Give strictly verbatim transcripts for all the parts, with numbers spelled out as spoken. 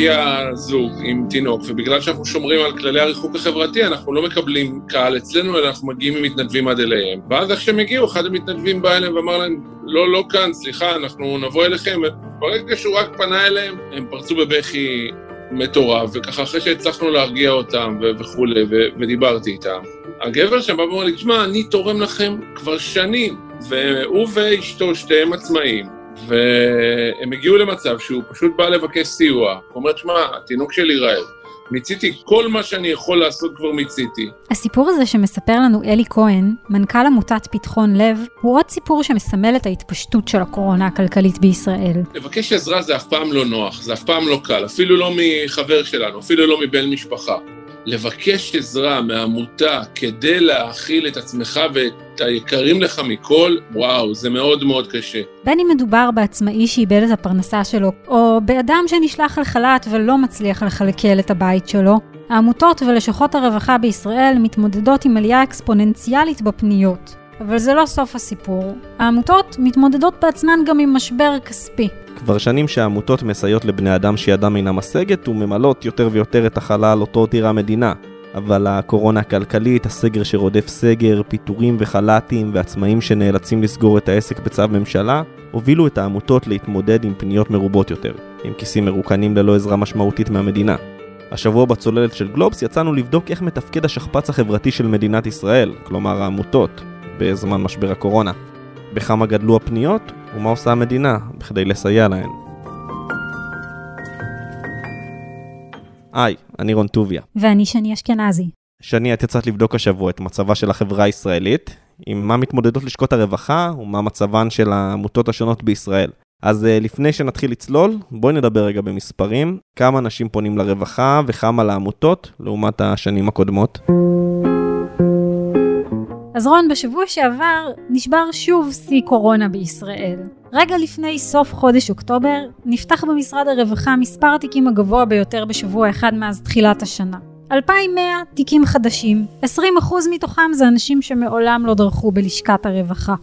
הגיע זוג עם תינוק, ובגלל שאנחנו שומרים על כללי הריחוק החברתי, אנחנו לא מקבלים קהל אצלנו, אלא אנחנו מגיעים עם מתנדבים עד אליהם. ואז איך שהם הגיעו, אחד המתנדבים בא אליהם ואמר להם, לא, לא כאן, סליחה, אנחנו נבוא אליכם. וברגע שהוא רק פנה אליהם, הם פרצו בבכי מטורף, וככה אחרי שהצלחנו להרגיע אותם וכו', ודיברתי איתם. הגבר שם בא ואומר לי, תשמע, אני תורם לכם כבר שנים, והוא ואשתו שתיהם עצמאים. והם הגיעו למצב שהוא פשוט בא לבקש סיוע. הוא אומר, שמה, התינוק שלי רעב. מיציתי כל מה שאני יכול לעשות כבר מיציתי. הסיפור הזה שמספר לנו אלי כהן, מנכ"ל עמותת פתחון לב, הוא עוד סיפור שמסמל את ההתפשטות של הקורונה הכלכלית בישראל. לבקש עזרה זה אף פעם לא נוח, זה אף פעם לא קל, אפילו לא מחבר שלנו, אפילו לא מבן משפחה. לבקש עזרה מהעמותה כדי להאכיל את עצמך ואת היקרים לך מכל, וואו, זה מאוד מאוד קשה. בין אם מדובר בעצמאי שאיבד את הפרנסה שלו, או באדם שנשלח לחל"ת ולא מצליח לכלכל את הבית שלו, העמותות ולשכות הרווחה בישראל מתמודדות עם עלייה אקספוננציאלית בפניות. אבל זה לא סוף הסיפור. העמותות מתמודדות בעצמן גם עם משבר כספי. כבר שנים שהעמותות מסייעות לבני אדם שידם אינה משגת וממלאות יותר ויותר את החלל אותו תירה המדינה. אבל הקורונה הכלכלית, הסגר שרודף סגר, פיטורים וחל"תים ועצמאים שנאלצים לסגור את העסק בצו ממשלה, הובילו את העמותות להתמודד עם פניות מרובות יותר, עם כיסים מרוקנים ללא עזרה משמעותית מהמדינה. השבוע בצוללת של גלובס יצאנו לבדוק איך מתפקד השכפ"ץ החברתי של מדינת ישראל, כלומר העמותות, בזמן משבר הקורונה. בכמה גדלו הפניות ומה עושה המדינה בכדי לסייע להן. היי, אני רון טוביה. ואני שני אשכנזי. שני, את יצאת לבדוק השבוע את מצבה של החברה הישראלית, עם מה מתמודדות לשכות הרווחה ומה מצבן של העמותות השונות בישראל. אז לפני שנתחיל לצלול, בואי נדבר רגע במספרים, כמה אנשים פונים לרווחה וכמה לעמותות לעומת השנים הקודמות. אז רון, בשבוע שעבר נשבר שוב שיא קורונה בישראל. רגע לפני סוף חודש אוקטובר, נפתח במשרד הרווחה מספר תיקים הגבוה ביותר בשבוע אחד מאז תחילת השנה. אלפיים ומאה תיקים חדשים, עשרים אחוז מתוכם זה אנשים שמעולם לא דרכו בלשכת הרווחה.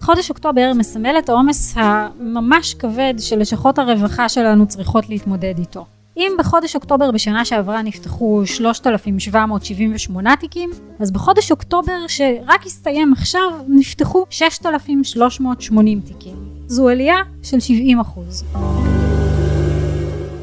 חודש אוקטובר מסמל את העומס הממש כבד שלשכות הרווחה שלנו צריכות להתמודד איתו. אם בחודש אוקטובר בשנה שעברה נפתחו שלושת אלפים שבע מאות שבעים ושמונה תיקים, אז בחודש אוקטובר שרק הסתיים עכשיו נפתחו שישת אלפים שלוש מאות שמונים תיקים. זו עלייה של שבעים אחוז.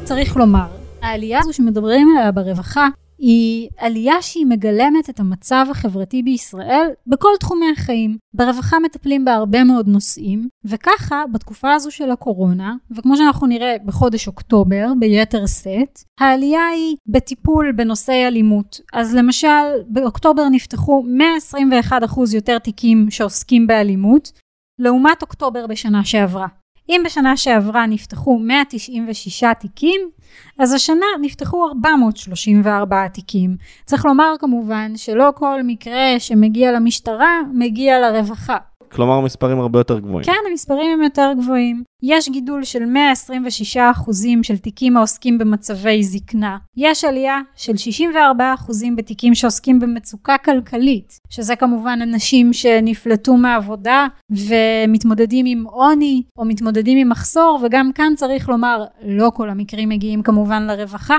צריך לומר, העלייה הזו שמדברים עליה ברווחה היא עלייה שהיא מגלמת את המצב החברתי בישראל בכל תחומי החיים. ברווחה מטפלים בהרבה מאוד נושאים, וככה בתקופה הזו של הקורונה, וכמו שאנחנו נראה בחודש אוקטובר ביתר סט, העלייה היא בטיפול בנושאי אלימות. אז למשל באוקטובר נפתחו מאה עשרים ואחד אחוז יותר תיקים שעוסקים באלימות, לעומת אוקטובר בשנה שעברה. אם בשנה שעברה נפתחו מאה תשעים ושש תיקים, אז השנה נפתחו ארבע מאות שלושים וארבע תיקים. צריך לומר כמובן שלא כל מקרה שמגיע למשטרה מגיע לרווחה. כלומר מספרים הרבה יותר גבוהים. כן, המספרים הם יותר גבוהים. יש גידול של מאה עשרים ושישה אחוז של תיקים העוסקים במצבי זקנה. יש עלייה של שישים וארבעה אחוז בתיקים שעוסקים במצוקה כלכלית, שזה כמובן אנשים שנפלטו מעבודה ומתמודדים עם עוני או מתמודדים עם מחסור, וגם כאן צריך לומר, לא כל המקרים מגיעים כמובן לרווחה.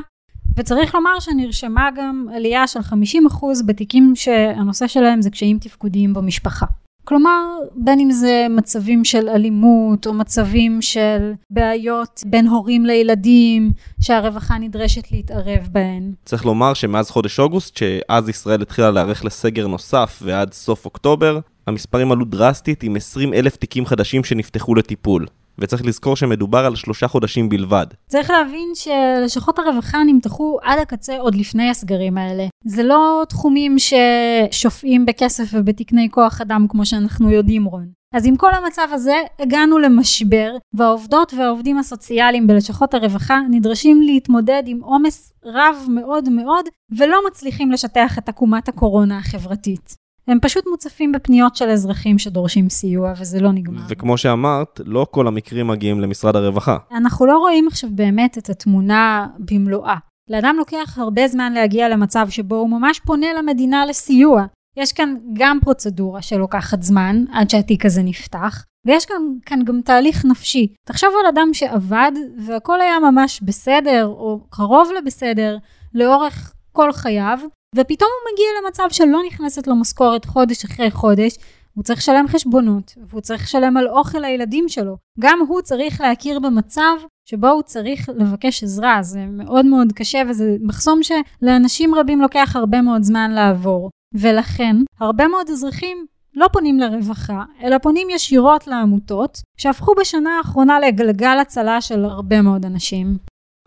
וצריך לומר שנרשמה גם עלייה של חמישים אחוז בתיקים שהנושא שלהם זה קשיים תפקודיים במשפחה. כלומר, בין אם זה מצבים של אלימות או מצבים של בעיות בין הורים לילדים שהרווחה נדרשת להתערב בהן. צריך לומר שמאז חודש אוגוסט, שאז ישראל התחילה להיערך לסגר נוסף ועד סוף אוקטובר, המספרים עלו דרסטית עם עשרים אלף תיקים חדשים שנפתחו לטיפול. וצריך לזכור שמדובר על שלושה חודשים בלבד. צריך להבין שלשכות הרווחה נמתחו עד הקצה עוד לפני הסגרים האלה. זה לא תחומים ששופעים בכסף ובתקני כוח אדם כמו שאנחנו יודעים, רון. אז עם כל המצב הזה הגענו למשבר, והעובדות והעובדים הסוציאליים בלשכות הרווחה נדרשים להתמודד עם עומס רב מאוד מאוד, ולא מצליחים לשטח את עקומת הקורונה החברתית. הם פשוט מוצפים בפניות של אזרחים שדורשים סיוע, וזה לא נגמר. וכמו שאמרת, לא כל המקרים מגיעים למשרד הרווחה. אנחנו לא רואים עכשיו באמת את התמונה במלואה. לאדם לוקח הרבה זמן להגיע למצב שבו הוא ממש פונה למדינה לסיוע. יש כאן גם פרוצדורה שלוקחת זמן עד שהתיק הזה נפתח, ויש כאן, כאן גם תהליך נפשי. תחשוב על אדם שעבד והכל היה ממש בסדר, או קרוב לבסדר, לאורך כל חייו, ופתאום הוא מגיע למצב שלא נכנסת לו משכורת חודש אחרי חודש, הוא צריך לשלם חשבונות, והוא צריך לשלם על אוכל לילדים שלו. גם הוא צריך להכיר במצב שבו הוא צריך לבקש עזרה. זה מאוד מאוד קשה, וזה מחסום שלאנשים רבים לוקח הרבה מאוד זמן לעבור. ולכן, הרבה מאוד אזרחים לא פונים לרווחה, אלא פונים ישירות לעמותות, שהפכו בשנה האחרונה לגלגל הצלה של הרבה מאוד אנשים.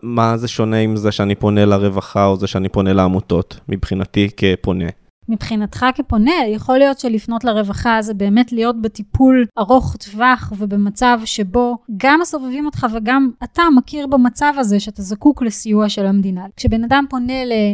מה זה שונה עם זה שאני פונה לרווחה, או זה שאני פונה לעמותות, מבחינתי כפונה? מבחינתך כפונה, יכול להיות שלפנות לרווחה זה באמת להיות בטיפול ארוך טווח ובמצב שבו גם הסובבים אותך וגם אתה מכיר במצב הזה שאתה זקוק לסיוע של המדינה. כשבן אדם פונה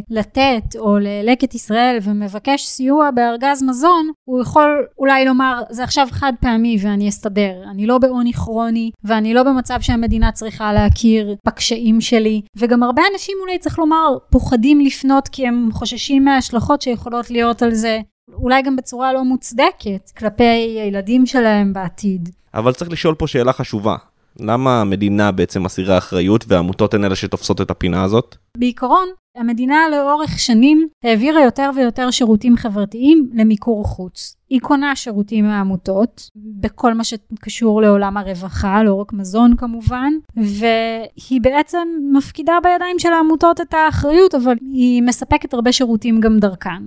ללתת או ללקט ישראל ומבקש סיוע בארגז מזון, הוא יכול אולי לומר זה עכשיו חד פעמי ואני אסתדר, אני לא בעוני כרוני ואני לא במצב שהמדינה צריכה להכיר בקשיים שלי, וגם הרבה אנשים אולי צריך לומר פוחדים לפנות כי הם חוששים מההשלכות שיכולות להיות על זה, אולי גם בצורה לא מוצדקת, כלפי הילדים שלהם בעתיד. אבל צריך לשאול פה שאלה חשובה. למה המדינה בעצם מסירה אחריות והעמותות הן אלה שתופסות את הפינה הזאת? בעיקרון, המדינה לאורך שנים העבירה יותר ויותר שירותים חברתיים למיקור חוץ. היא קונה שירותים מהעמותות, בכל מה שקשור לעולם הרווחה, לא רק מזון כמובן, והיא בעצם מפקידה בידיים של העמותות את האחריות, אבל היא מספקת הרבה שירותים גם דרכן.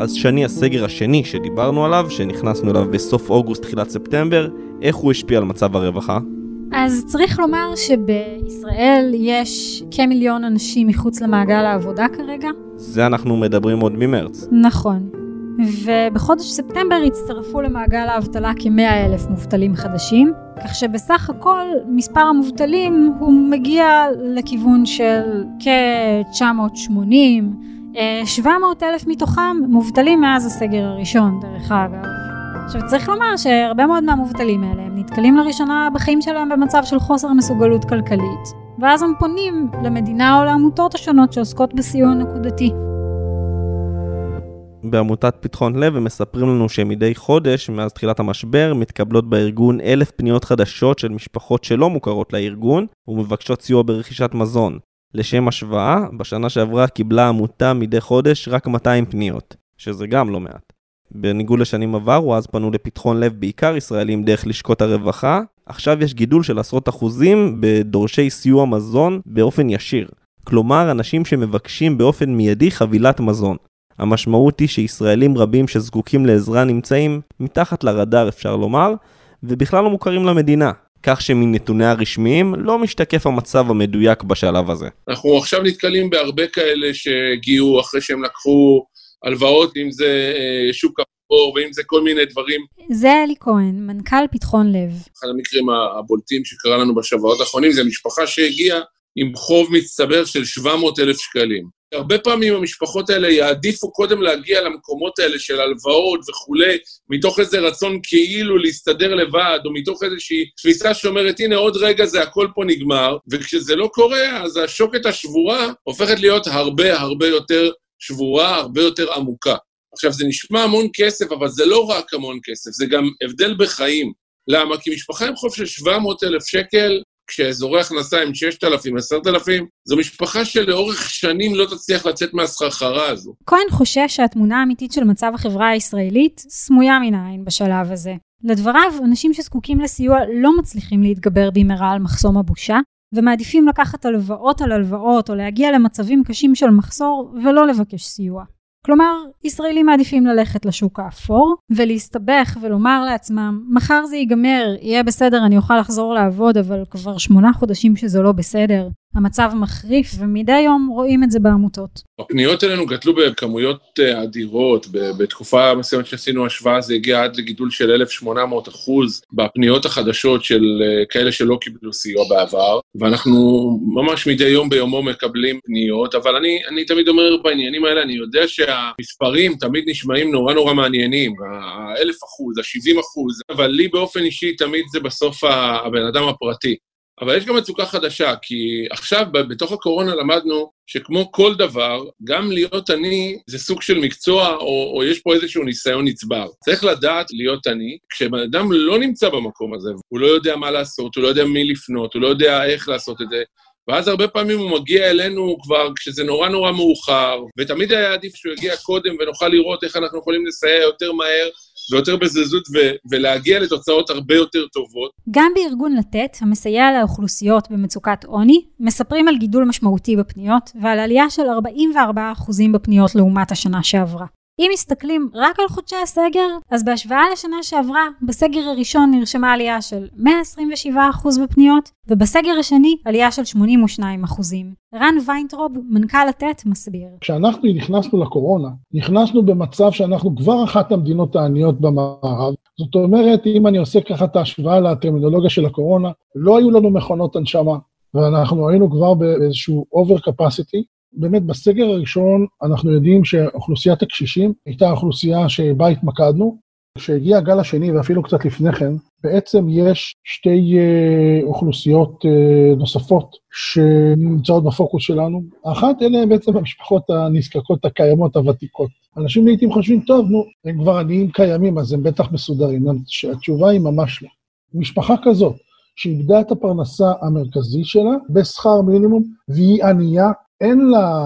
אז שני, הסגר השני שדיברנו עליו, שנכנסנו אליו בסוף אוגוסט, תחילת ספטמבר, איך הוא השפיע על מצב הרווחה? אז צריך לומר שבישראל יש כמיליון אנשים מחוץ למעגל העבודה כרגע. זה אנחנו מדברים עוד ממרץ. נכון. ובחודש ספטמבר הצטרפו למעגל האבטלה כמאה אלף מובטלים חדשים, כך שבסך הכל מספר המובטלים הוא מגיע לכיוון של כ-תשע מאות ושמונים, שבע מאות אלף מתוכם מובטלים מאז הסגר הראשון, דרך אגב. עכשיו צריך לומר שהרבה מאוד מהמובטלים האלה הם נתקלים לראשונה בחיים שלהם במצב של חוסר מסוגלות כלכלית, ואז הם פונים למדינה או לעמותות השונות שעוסקות בסיוע נקודתי. בעמותת פתחון לב הם מספרים לנו שמדי חודש מאז תחילת המשבר מתקבלות בארגון אלף פניות חדשות של משפחות שלא מוכרות לארגון ומבקשות סיוע ברכישת מזון. לשם השוואה, בשנה שעברה קיבלה עמותה מדי חודש רק מאתיים פניות, שזה גם לא מעט. בניגוד לשנים עברו, אז פנו לפתחון לב בעיקר ישראלים דרך לשכות הרווחה. עכשיו יש גידול של עשרות אחוזים בדורשי סיוע מזון באופן ישיר. כלומר, אנשים שמבקשים באופן מיידי חבילת מזון. המשמעות היא שישראלים רבים שזקוקים לעזרה נמצאים מתחת לרדאר, אפשר לומר, ובכלל לא מוכרים למדינה. כך שמנתוני הרשמיים לא משתקף המצב המדויק בשלב הזה. אנחנו עכשיו נתקלים בהרבה כאלה שהגיעו אחרי שהם לקחו הלוואות, אם זה שוק אפור ואם זה כל מיני דברים. זה אלי כהן, מנכ"ל פתחון לב. אחד המקרים הבולטים שקרה לנו בשבועות האחרונים, זה משפחה שהגיעה עם חוב מצטבר של שבע מאות אלף שקלים. הרבה פעמים המשפחות האלה יעדיפו קודם להגיע למקומות האלה של הלוואות וכולי, מתוך איזה רצון כאילו להסתדר לבד, או מתוך איזושהי תפיסה שאומרת, הנה עוד רגע זה הכל פה נגמר, וכשזה לא קורה, אז השוקת השבורה הופכת להיות הרבה הרבה יותר שבורה, הרבה יותר עמוקה. עכשיו, זה נשמע המון כסף, אבל זה לא רק המון כסף, זה גם הבדל בחיים. למה? כי משפחה עם חוב של שבע מאות אלף שקל, כשאזורי הכנסה עם ששת אלפים, עשרת אלפים, זו משפחה שלאורך שנים לא תצליח לצאת מהסחרחרה הזו. כהן חושש שהתמונה האמיתית של מצב החברה הישראלית סמויה מן העין בשלב הזה. לדבריו, אנשים שזקוקים לסיוע לא מצליחים להתגבר במהרה על מחסום הבושה, ומעדיפים לקחת הלוואות על הלוואות, או להגיע למצבים קשים של מחסור, ולא לבקש סיוע. כלומר, ישראלים מעדיפים ללכת לשוק האפור, ולהסתבך ולומר לעצמם, מחר זה ייגמר, יהיה בסדר, אני אוכל לחזור לעבוד, אבל כבר שמונה חודשים שזה לא בסדר. המצב מחריף, ומדי יום רואים את זה בעמותות. הפניות אלינו גדלו בכמויות אדירות, בתקופה מסוימת שעשינו השוואה, זה הגיע עד לגידול של אלף ושמונה מאות אחוז, בפניות החדשות של כאלה שלא קיבלו סיוע בעבר, ואנחנו ממש מדי יום ביומו מקבלים פניות, אבל אני, אני תמיד אומר בעניינים האלה, אני יודע שהמספרים תמיד נשמעים נורא נורא מעניינים, האלף אחוז, השבעים אחוז, אבל לי באופן אישי תמיד זה בסוף הבן אדם הפרטי. אבל יש גם מצוקה חדשה, כי עכשיו בתוך הקורונה למדנו שכמו כל דבר, גם להיות עני זה סוג של מקצוע, או, או יש פה איזשהו ניסיון נצבר. צריך לדעת להיות עני, כשאדם לא נמצא במקום הזה, הוא לא יודע מה לעשות, הוא לא יודע מי לפנות, הוא לא יודע איך לעשות את זה, ואז הרבה פעמים הוא מגיע אלינו כבר כשזה נורא נורא מאוחר, ותמיד היה עדיף שהוא יגיע קודם ונוכל לראות איך אנחנו יכולים לסייע יותר מהר, ויותר בזזות ו- ולהגיע לתוצאות הרבה יותר טובות. גם בארגון לתת, המסייע לאוכלוסיות במצוקת עוני, מספרים על גידול משמעותי בפניות, ועל עלייה של ארבעים וארבעה אחוז בפניות לעומת השנה שעברה. אם מסתכלים רק על חודשי הסגר, אז בהשוואה לשנה שעברה, בסגר הראשון נרשמה עלייה של מאה עשרים ושבעה אחוז בפניות, ובסגר השני עלייה של שמונים ושניים אחוז. רן ויינטרוב, מנכ"ל לתת, מסביר. כשאנחנו נכנסנו לקורונה, נכנסנו במצב שאנחנו כבר אחת המדינות העניות במערב. זאת אומרת, אם אני עושה ככה את ההשוואה לטרמינולוגיה של הקורונה, לא היו לנו מכונות הנשמה, ואנחנו היינו כבר באיזשהו אובר קפסיטי. באמת בסגר הראשון אנחנו יודעים שאוכלוסיית הקשישים הייתה האוכלוסייה שבה התמקדנו, כשהגיע הגל השני ואפילו קצת לפני כן, בעצם יש שתי אוכלוסיות נוספות שנמצאות בפוקוס שלנו, האחת אלה בעצם המשפחות הנזקקות הקיימות הוותיקות. אנשים לעתים חושבים, טוב, נו, הם כבר עניים קיימים, אז הם בטח מסודרים, התשובה היא ממש לא. משפחה כזאת שאיבדה את הפרנסה המרכזית שלה בשכר מינימום והיא ענייה, אין לה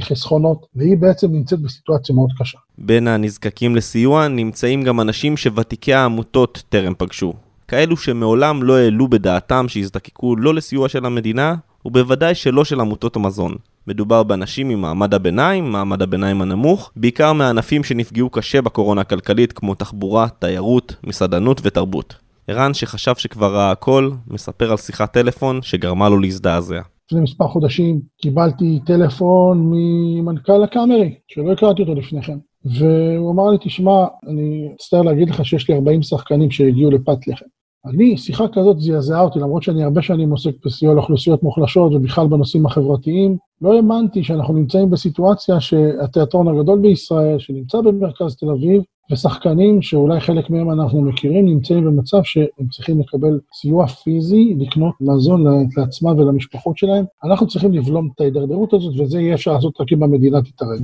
חסכונות, והיא בעצם נמצאת בסיטואציה מאוד קשה. בין הנזקקים לסיוע נמצאים גם אנשים שוותיקי העמותות טרם פגשו. כאלו שמעולם לא העלו בדעתם שהזדקקו לא לסיוע של המדינה, ובוודאי שלא של עמותות המזון. מדובר באנשים ממעמד הביניים, מעמד הביניים הנמוך, בעיקר מהענפים שנפגעו קשה בקורונה הכלכלית, כמו תחבורה, תיירות, מסעדנות ותרבות. ערן, שחשב שכבר ראה הכל, מספר על שיחת טלפון שגרמה לו להזדעזע. לפני מספר חודשים קיבלתי טלפון ממנכ"ל הקאמרי, שלא הכרתי אותו לפניכם, והוא אמר לי, תשמע, אני אצטער להגיד לך שיש לי ארבעים שחקנים שהגיעו לפת לחם. אני, שיחה כזאת זעזעה אותי, למרות שאני הרבה שנים עוסק בסיוע לאוכלוסיות מוחלשות ובכלל בנושאים החברתיים, לא האמנתי שאנחנו נמצאים בסיטואציה שהתיאטרון הגדול בישראל, שנמצא במרכז תל אביב, ושחקנים שאולי חלק מהם אנחנו מכירים, נמצאים במצב שהם צריכים לקבל סיוע פיזי, לקנות מזון לעצמם ולמשפחות שלהם. אנחנו צריכים לבלום את ההידרדרות הזאת, וזה יהיה אפשר לעשות רק אם המדינה תתערב.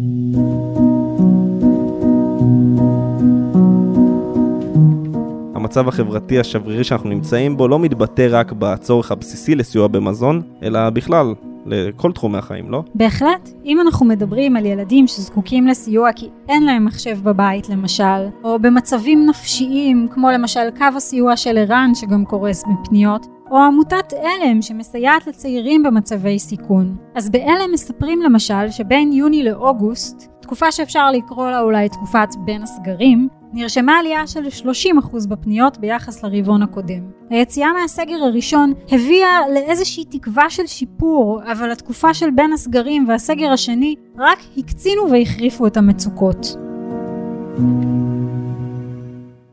המצב החברתי השברירי שאנחנו נמצאים בו לא מתבטא רק בצורך הבסיסי לסיוע במזון, אלא בכלל לכל תחומי החיים, לא? בהחלט. אם אנחנו מדברים על ילדים שזקוקים לסיוע כי אין להם מחשב בבית, למשל, או במצבים נפשיים, כמו למשל קו הסיוע של ערן שגם קורס מפניות, או עמותת אלם שמסייעת לצעירים במצבי סיכון. אז באלם מספרים למשל שבין יוני לאוגוסט, תקופה שאפשר לקרוא לה אולי תקופת בין הסגרים, נרשמה עלייה של שלושים אחוז בפניות ביחס לרבעון הקודם. היציאה מהסגר הראשון הביאה לאיזושהי תקווה של שיפור, אבל התקופה של בין הסגרים והסגר השני רק הקצינו והחריפו את המצוקות.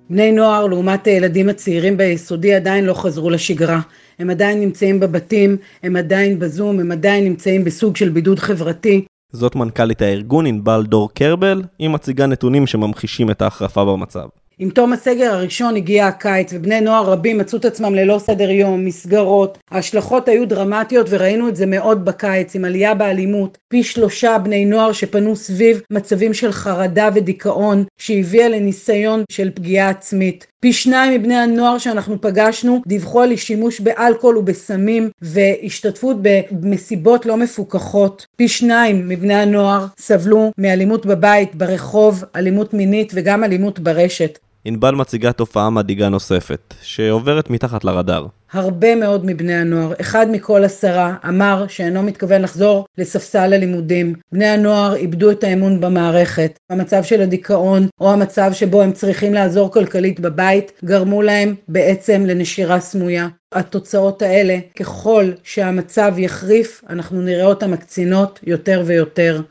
בני נוער, לעומת הילדים הצעירים ביסודי, עדיין לא חזרו לשגרה. הם עדיין נמצאים בבתים, הם עדיין בזום, הם עדיין נמצאים בסוג של בידוד חברתי. זאת מנכ"לית הארגון אינבל דור קרבל, היא מציגה נתונים שממחישים את ההחרפה במצב. עם תום הסגר הראשון הגיע הקיץ, ובני נוער רבים מצאו את עצמם ללא סדר יום, מסגרות. ההשלכות היו דרמטיות וראינו את זה מאוד בקיץ, עם עלייה באלימות. פי שלושה בני נוער שפנו סביב מצבים של חרדה ודיכאון, שהביאה לניסיון של פגיעה עצמית. פי שניים מבני הנוער שאנחנו פגשנו דיווחו על שימוש באלכוהול ובסמים והשתתפות במסיבות לא מפוקחות. פי שניים מבני הנוער סבלו מאלימות בבית, ברחוב, אלימות מינית וגם אלימות ברשת. אינבל מציגה תופעה מדאיגה נוספת, שעוברת מתחת לרדאר. הרבה מאוד מבני הנוער, אחד מכל עשרה, אמר שאינו מתכוון לחזור לספסל הלימודים. בני הנוער איבדו את האמון במערכת. המצב של הדיכאון, או המצב שבו הם צריכים לעזור כלכלית בבית, גרמו להם בעצם לנשירה סמויה. התוצאות האלה, ככל שהמצב יחריף, אנחנו נראה אותם מקצינות יותר ויותר.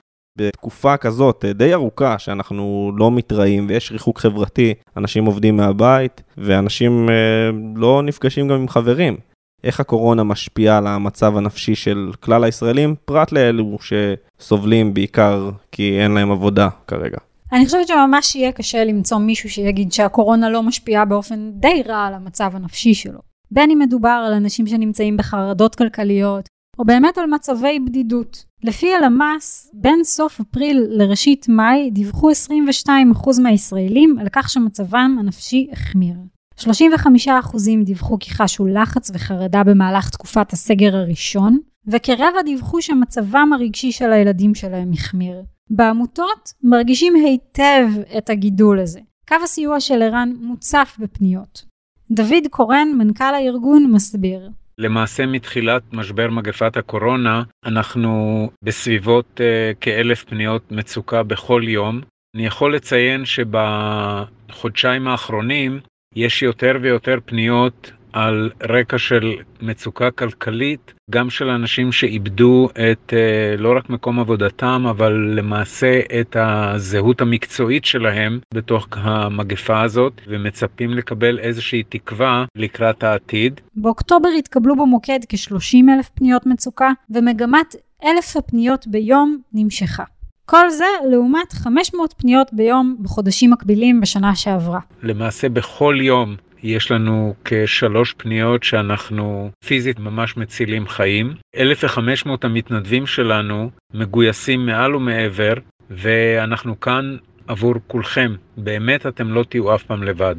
בתקופה כזאת די ארוכה שאנחנו לא מתראים ויש ריחוק חברתי, אנשים עובדים מהבית ואנשים לא נפגשים גם עם חברים. איך הקורונה משפיעה על המצב הנפשי של כלל הישראלים, פרט לאלו שסובלים בעיקר כי אין להם עבודה כרגע? אני חושבת שממש יהיה קשה למצוא מישהו שיגיד שהקורונה לא משפיעה באופן די רע על המצב הנפשי שלו. בין אם מדובר על אנשים שנמצאים בחרדות כלכליות, או באמת על מצבי בדידות. לפי הלמ"ס, בין סוף אפריל לראשית מאי, דיווחו עשרים ושתיים אחוז מהישראלים על כך שמצבם הנפשי החמיר. שלושים וחמישה אחוז דיווחו כי חשו לחץ וחרדה במהלך תקופת הסגר הראשון, וכרבע דיווחו שמצבם הרגשי של הילדים שלהם החמיר. בעמותות מרגישים היטב את הגידול הזה. קו הסיוע של ערן מוצף בפניות. דוד קורן, מנכ"ל הארגון, מסביר. למעשה מתחילת משבר מגפת הקורונה, אנחנו בסביבות uh, כאלף פניות מצוקה בכל יום. אני יכול לציין שבחודשיים האחרונים יש יותר ויותר פניות על רקע של מצוקה כלכלית, גם של אנשים שאיבדו את לא רק מקום עבודתם, אבל למעשה את הזהות המקצועית שלהם בתוך המגפה הזאת, ומצפים לקבל איזושהי תקווה לקראת העתיד. באוקטובר התקבלו במוקד כ-שלושים אלף פניות מצוקה, ומגמת אלף הפניות ביום נמשכה. כל זה לעומת חמש מאות פניות ביום בחודשים מקבילים בשנה שעברה. למעשה בכל יום יש לנו כשלוש פניות שאנחנו פיזית ממש מצילים חיים. אלף וחמש מאות המתנדבים שלנו מגויסים מעל ומעבר, ואנחנו כאן עבור כולכם. באמת אתם לא תהיו אף פעם לבד.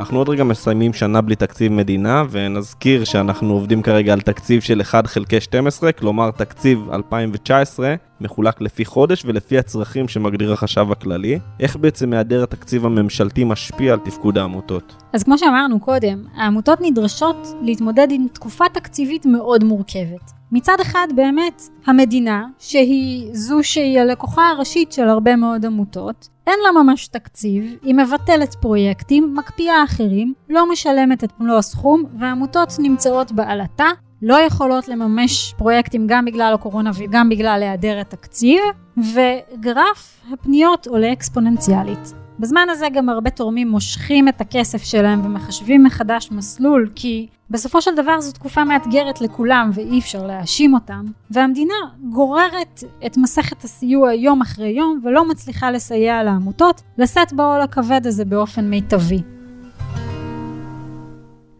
אנחנו עוד רגע מסיימים שנה בלי תקציב מדינה, ונזכיר שאנחנו עובדים כרגע על תקציב של אחד חלקי שתים עשרה, כלומר תקציב אלפיים תשע עשרה מחולק לפי חודש ולפי הצרכים שמגדיר החשב הכללי. איך בעצם היעדר התקציב הממשלתי משפיע על תפקוד העמותות? אז כמו שאמרנו קודם, העמותות נדרשות להתמודד עם תקופה תקציבית מאוד מורכבת. מצד אחד באמת המדינה, שהיא זו שהיא הלקוחה הראשית של הרבה מאוד עמותות, אין לה ממש תקציב, היא מבטלת פרויקטים, מקפיאה אחרים, לא משלמת את מלוא הסכום, והעמותות נמצאות בעלתה, לא יכולות לממש פרויקטים גם בגלל הקורונה וגם בגלל היעדר התקציב, וגרף הפניות עולה אקספוננציאלית. בזמן הזה גם הרבה תורמים מושכים את הכסף שלהם ומחשבים מחדש מסלול, כי בסופו של דבר זו תקופה מאתגרת לכולם ואי אפשר להאשים אותם, והמדינה גוררת את מסכת הסיוע יום אחרי יום ולא מצליחה לסייע לעמותות לשאת בעול הכבד הזה באופן מיטבי.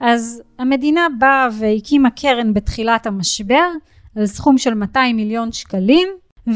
אז המדינה באה והקימה קרן בתחילת המשבר על סכום של מאתיים מיליון שקלים,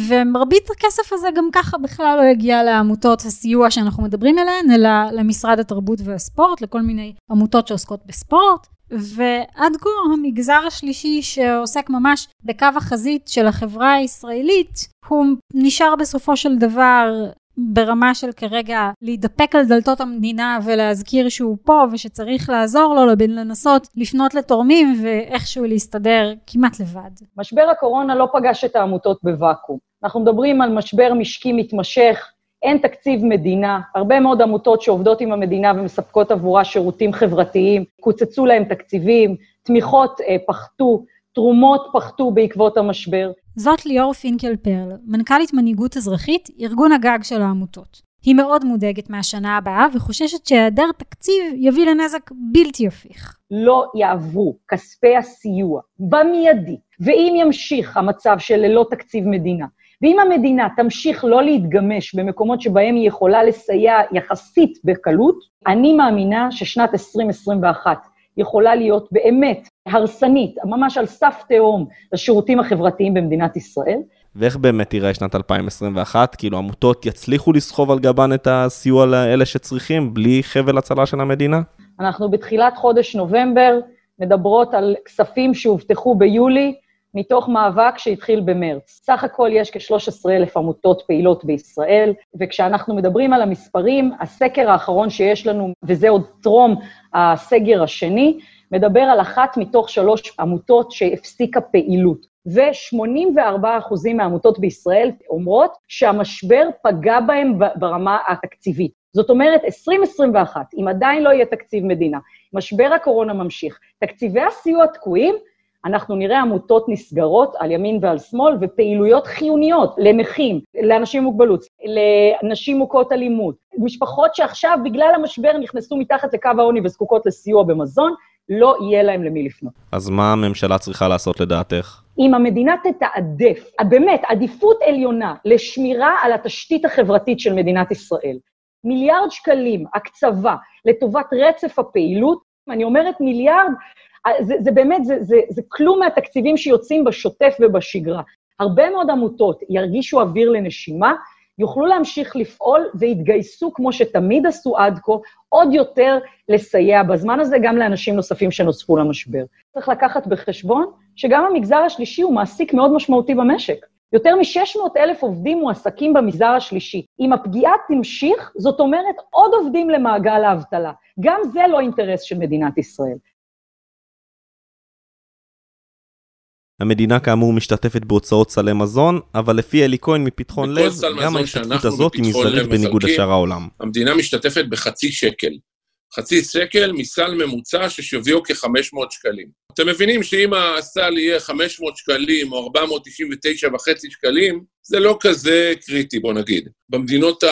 ומרבית הכסף הזה גם ככה בכלל לא הגיע לעמותות הסיוע שאנחנו מדברים עליהן, אלא למשרד התרבות והספורט, לכל מיני עמותות שעוסקות בספורט. ועד כה המגזר השלישי שעוסק ממש בקו החזית של החברה הישראלית, הוא נשאר בסופו של דבר ברמה של כרגע להידפק על דלתות המדינה ולהזכיר שהוא פה ושצריך לעזור לו, לבין לנסות לפנות לתורמים ואיכשהו להסתדר כמעט לבד. משבר הקורונה לא פגש את העמותות בוואקום. אנחנו מדברים על משבר משקי מתמשך, אין תקציב מדינה, הרבה מאוד עמותות שעובדות עם המדינה ומספקות עבורה שירותים חברתיים, קוצצו להם תקציבים, תמיכות אה, פחתו, תרומות פחתו בעקבות המשבר. זאת ליאור פינקל פרל, מנכ"לית מנהיגות אזרחית, ארגון הגג של העמותות. היא מאוד מודאגת מהשנה הבאה וחוששת שהיעדר תקציב יביא לנזק בלתי הפיך. לא יעברו כספי הסיוע במיידי, ואם ימשיך המצב של ללא תקציב מדינה, ואם המדינה תמשיך לא להתגמש במקומות שבהם היא יכולה לסייע יחסית בקלות, אני מאמינה ששנת עשרים עשרים ואחת יכולה להיות באמת הרסנית, ממש על סף תהום, לשירותים החברתיים במדינת ישראל. ואיך באמת תראה שנת אלפיים עשרים ואחת? כאילו עמותות יצליחו לסחוב על גבן את הסיוע לאלה שצריכים, בלי חבל הצלה של המדינה? אנחנו בתחילת חודש נובמבר מדברות על כספים שהובטחו ביולי, מתוך מאבק שהתחיל במרץ. סך הכל יש כ-שלוש עשרה אלף עמותות פעילות בישראל, וכשאנחנו מדברים על המספרים, הסקר האחרון שיש לנו, וזה עוד טרום הסגר השני, מדבר על אחת מתוך שלוש עמותות שהפסיקה פעילות. ו-שמונים וארבעה אחוז מהעמותות בישראל אומרות שהמשבר פגע בהם ברמה התקציבית. זאת אומרת, עשרים עשרים ואחת, אם עדיין לא יהיה תקציב מדינה, משבר הקורונה ממשיך, תקציבי הסיוע תקועים, אנחנו נראה עמותות נסגרות על ימין ועל שמאל, ופעילויות חיוניות לנכים, לאנשים מוגבלות, לנשים מוכות אלימות, משפחות שעכשיו בגלל המשבר נכנסו מתחת לקו העוני וזקוקות לסיוע במזון, לא יהיה להם למי לפנות. אז מה הממשלה צריכה לעשות לדעתך? אם המדינה תתעדף, באמת, עדיפות עליונה לשמירה על התשתית החברתית של מדינת ישראל, מיליארד שקלים, הקצבה, לטובת רצף הפעילות, אני אומרת מיליארד, זה, זה באמת, זה, זה, זה כלום מהתקציבים שיוצאים בשוטף ובשגרה. הרבה מאוד עמותות ירגישו אוויר לנשימה, יוכלו להמשיך לפעול והתגייסו, כמו שתמיד עשו עד כה, עוד יותר לסייע בזמן הזה גם לאנשים נוספים שנוספו למשבר. צריך לקחת בחשבון שגם המגזר השלישי הוא מעסיק מאוד משמעותי במשק. יותר מ-שש מאות אלף עובדים מועסקים במגזר השלישי. אם הפגיעה תמשיך, זאת אומרת עוד עובדים למעגל האבטלה. גם זה לא אינטרס של מדינת ישראל. המדינה כאמור משתתפת בהוצאות סלי מזון, אבל לפי אלי כהן מפתחון לב, גם ההשתתפות הזאת היא מזערית בניגוד לשאר העולם. המדינה משתתפת בחצי שקל. חצי שקל מסל ממוצע ששוויו כ-חמש מאות שקלים. אתם מבינים שאם הסל יהיה חמש מאות שקלים או ארבע מאות תשעים ותשע וחצי שקלים, זה לא כזה קריטי, בוא נגיד. במדינות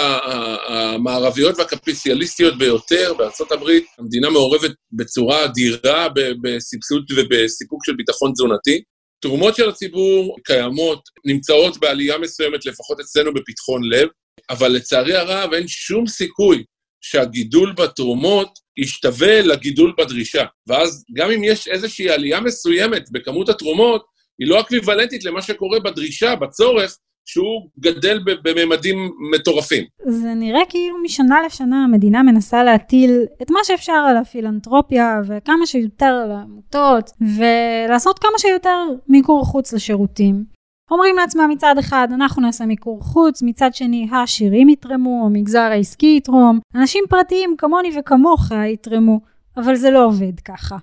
המערביות והקפיטליסטיות ביותר, בארצות הברית, המדינה מעורבת בצורה אדירה בסבסוד ובסיפוק של ביטחון תזונתי. תרומות של הציבור קיימות, נמצאות בעלייה מסוימת, לפחות אצלנו בפתחון לב, אבל לצערי הרב אין שום סיכוי שהגידול בתרומות ישתווה לגידול בדרישה. ואז גם אם יש איזושהי עלייה מסוימת בכמות התרומות, היא לא אקוויוולנטית למה שקורה בדרישה, בצורך, שהוא גדל בממדים מטורפים. זה נראה כאילו משנה לשנה המדינה מנסה להטיל את מה שאפשר על הפילנתרופיה, וכמה שיותר על העמותות, ולעשות כמה שיותר מיקור חוץ לשירותים. אומרים לעצמם מצד אחד, אנחנו נעשה מיקור חוץ, מצד שני, העשירים יתרמו, המגזר העסקי יתרום, אנשים פרטיים כמוני וכמוך יתרמו, אבל זה לא עובד ככה.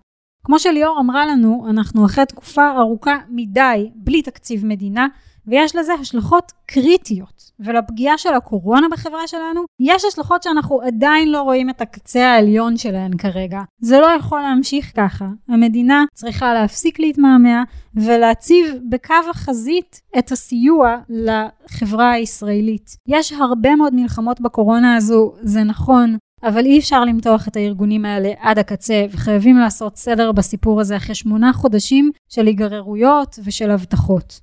כמו שליאור אמרה לנו, אנחנו אחרי תקופה ארוכה מדי, בלי תקציב מדינה, ויש לזה השלכות קריטיות, ולפגיעה של הקורונה בחברה שלנו, יש השלכות שאנחנו עדיין לא רואים את הקצה העליון שלהן כרגע. זה לא יכול להמשיך ככה. המדינה צריכה להפסיק להתמהמה, ולהציב בקו החזית את הסיוע לחברה הישראלית. יש הרבה מאוד מלחמות בקורונה הזו, זה נכון, אבל אי אפשר למתוח את הארגונים האלה עד הקצה, וחייבים לעשות סדר בסיפור הזה אחרי שמונה חודשים של היגררויות ושל הבטחות.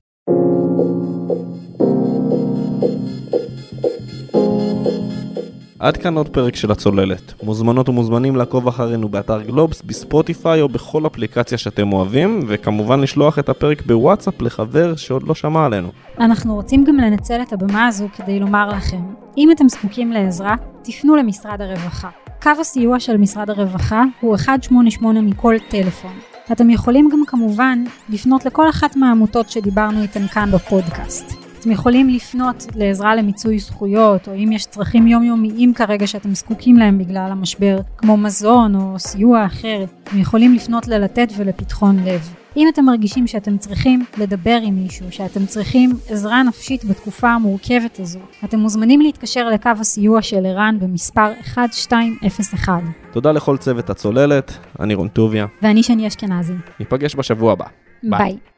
עד כאן עוד פרק של הצוללת. מוזמנות ומוזמנים לעקוב אחרינו באתר גלובס, בספוטיפיי או בכל אפליקציה שאתם אוהבים, וכמובן לשלוח את הפרק בוואטסאפ לחבר שעוד לא שמע עלינו. אנחנו רוצים גם לנצל את הבמה הזו כדי לומר לכם, אם אתם זקוקים לעזרה, תפנו למשרד הרווחה. קו הסיוע של משרד הרווחה הוא אחת שמונה שמונה מכל טלפון. אתם יכולים גם כמובן לפנות לכל אחת מהעמותות שדיברנו איתן כאן בפודקאסט. אתם יכולים לפנות לעזרה למיצוי זכויות, או אם יש צרכים יומיומיים כרגע שאתם זקוקים להם בגלל המשבר, כמו מזון או סיוע אחר, אתם יכולים לפנות ללתת ולפתחון לב. אם אתם מרגישים שאתם צריכים לדבר עם מישהו, שאתם צריכים עזרה נפשית בתקופה המורכבת הזו, אתם מוזמנים להתקשר לקו הסיוע של ערן במספר אחת שתיים אפס אחת. תודה לכל צוות הצוללת, אני רון טוביה. ואני שני אשכנזי. ניפגש בשבוע הבא. ביי.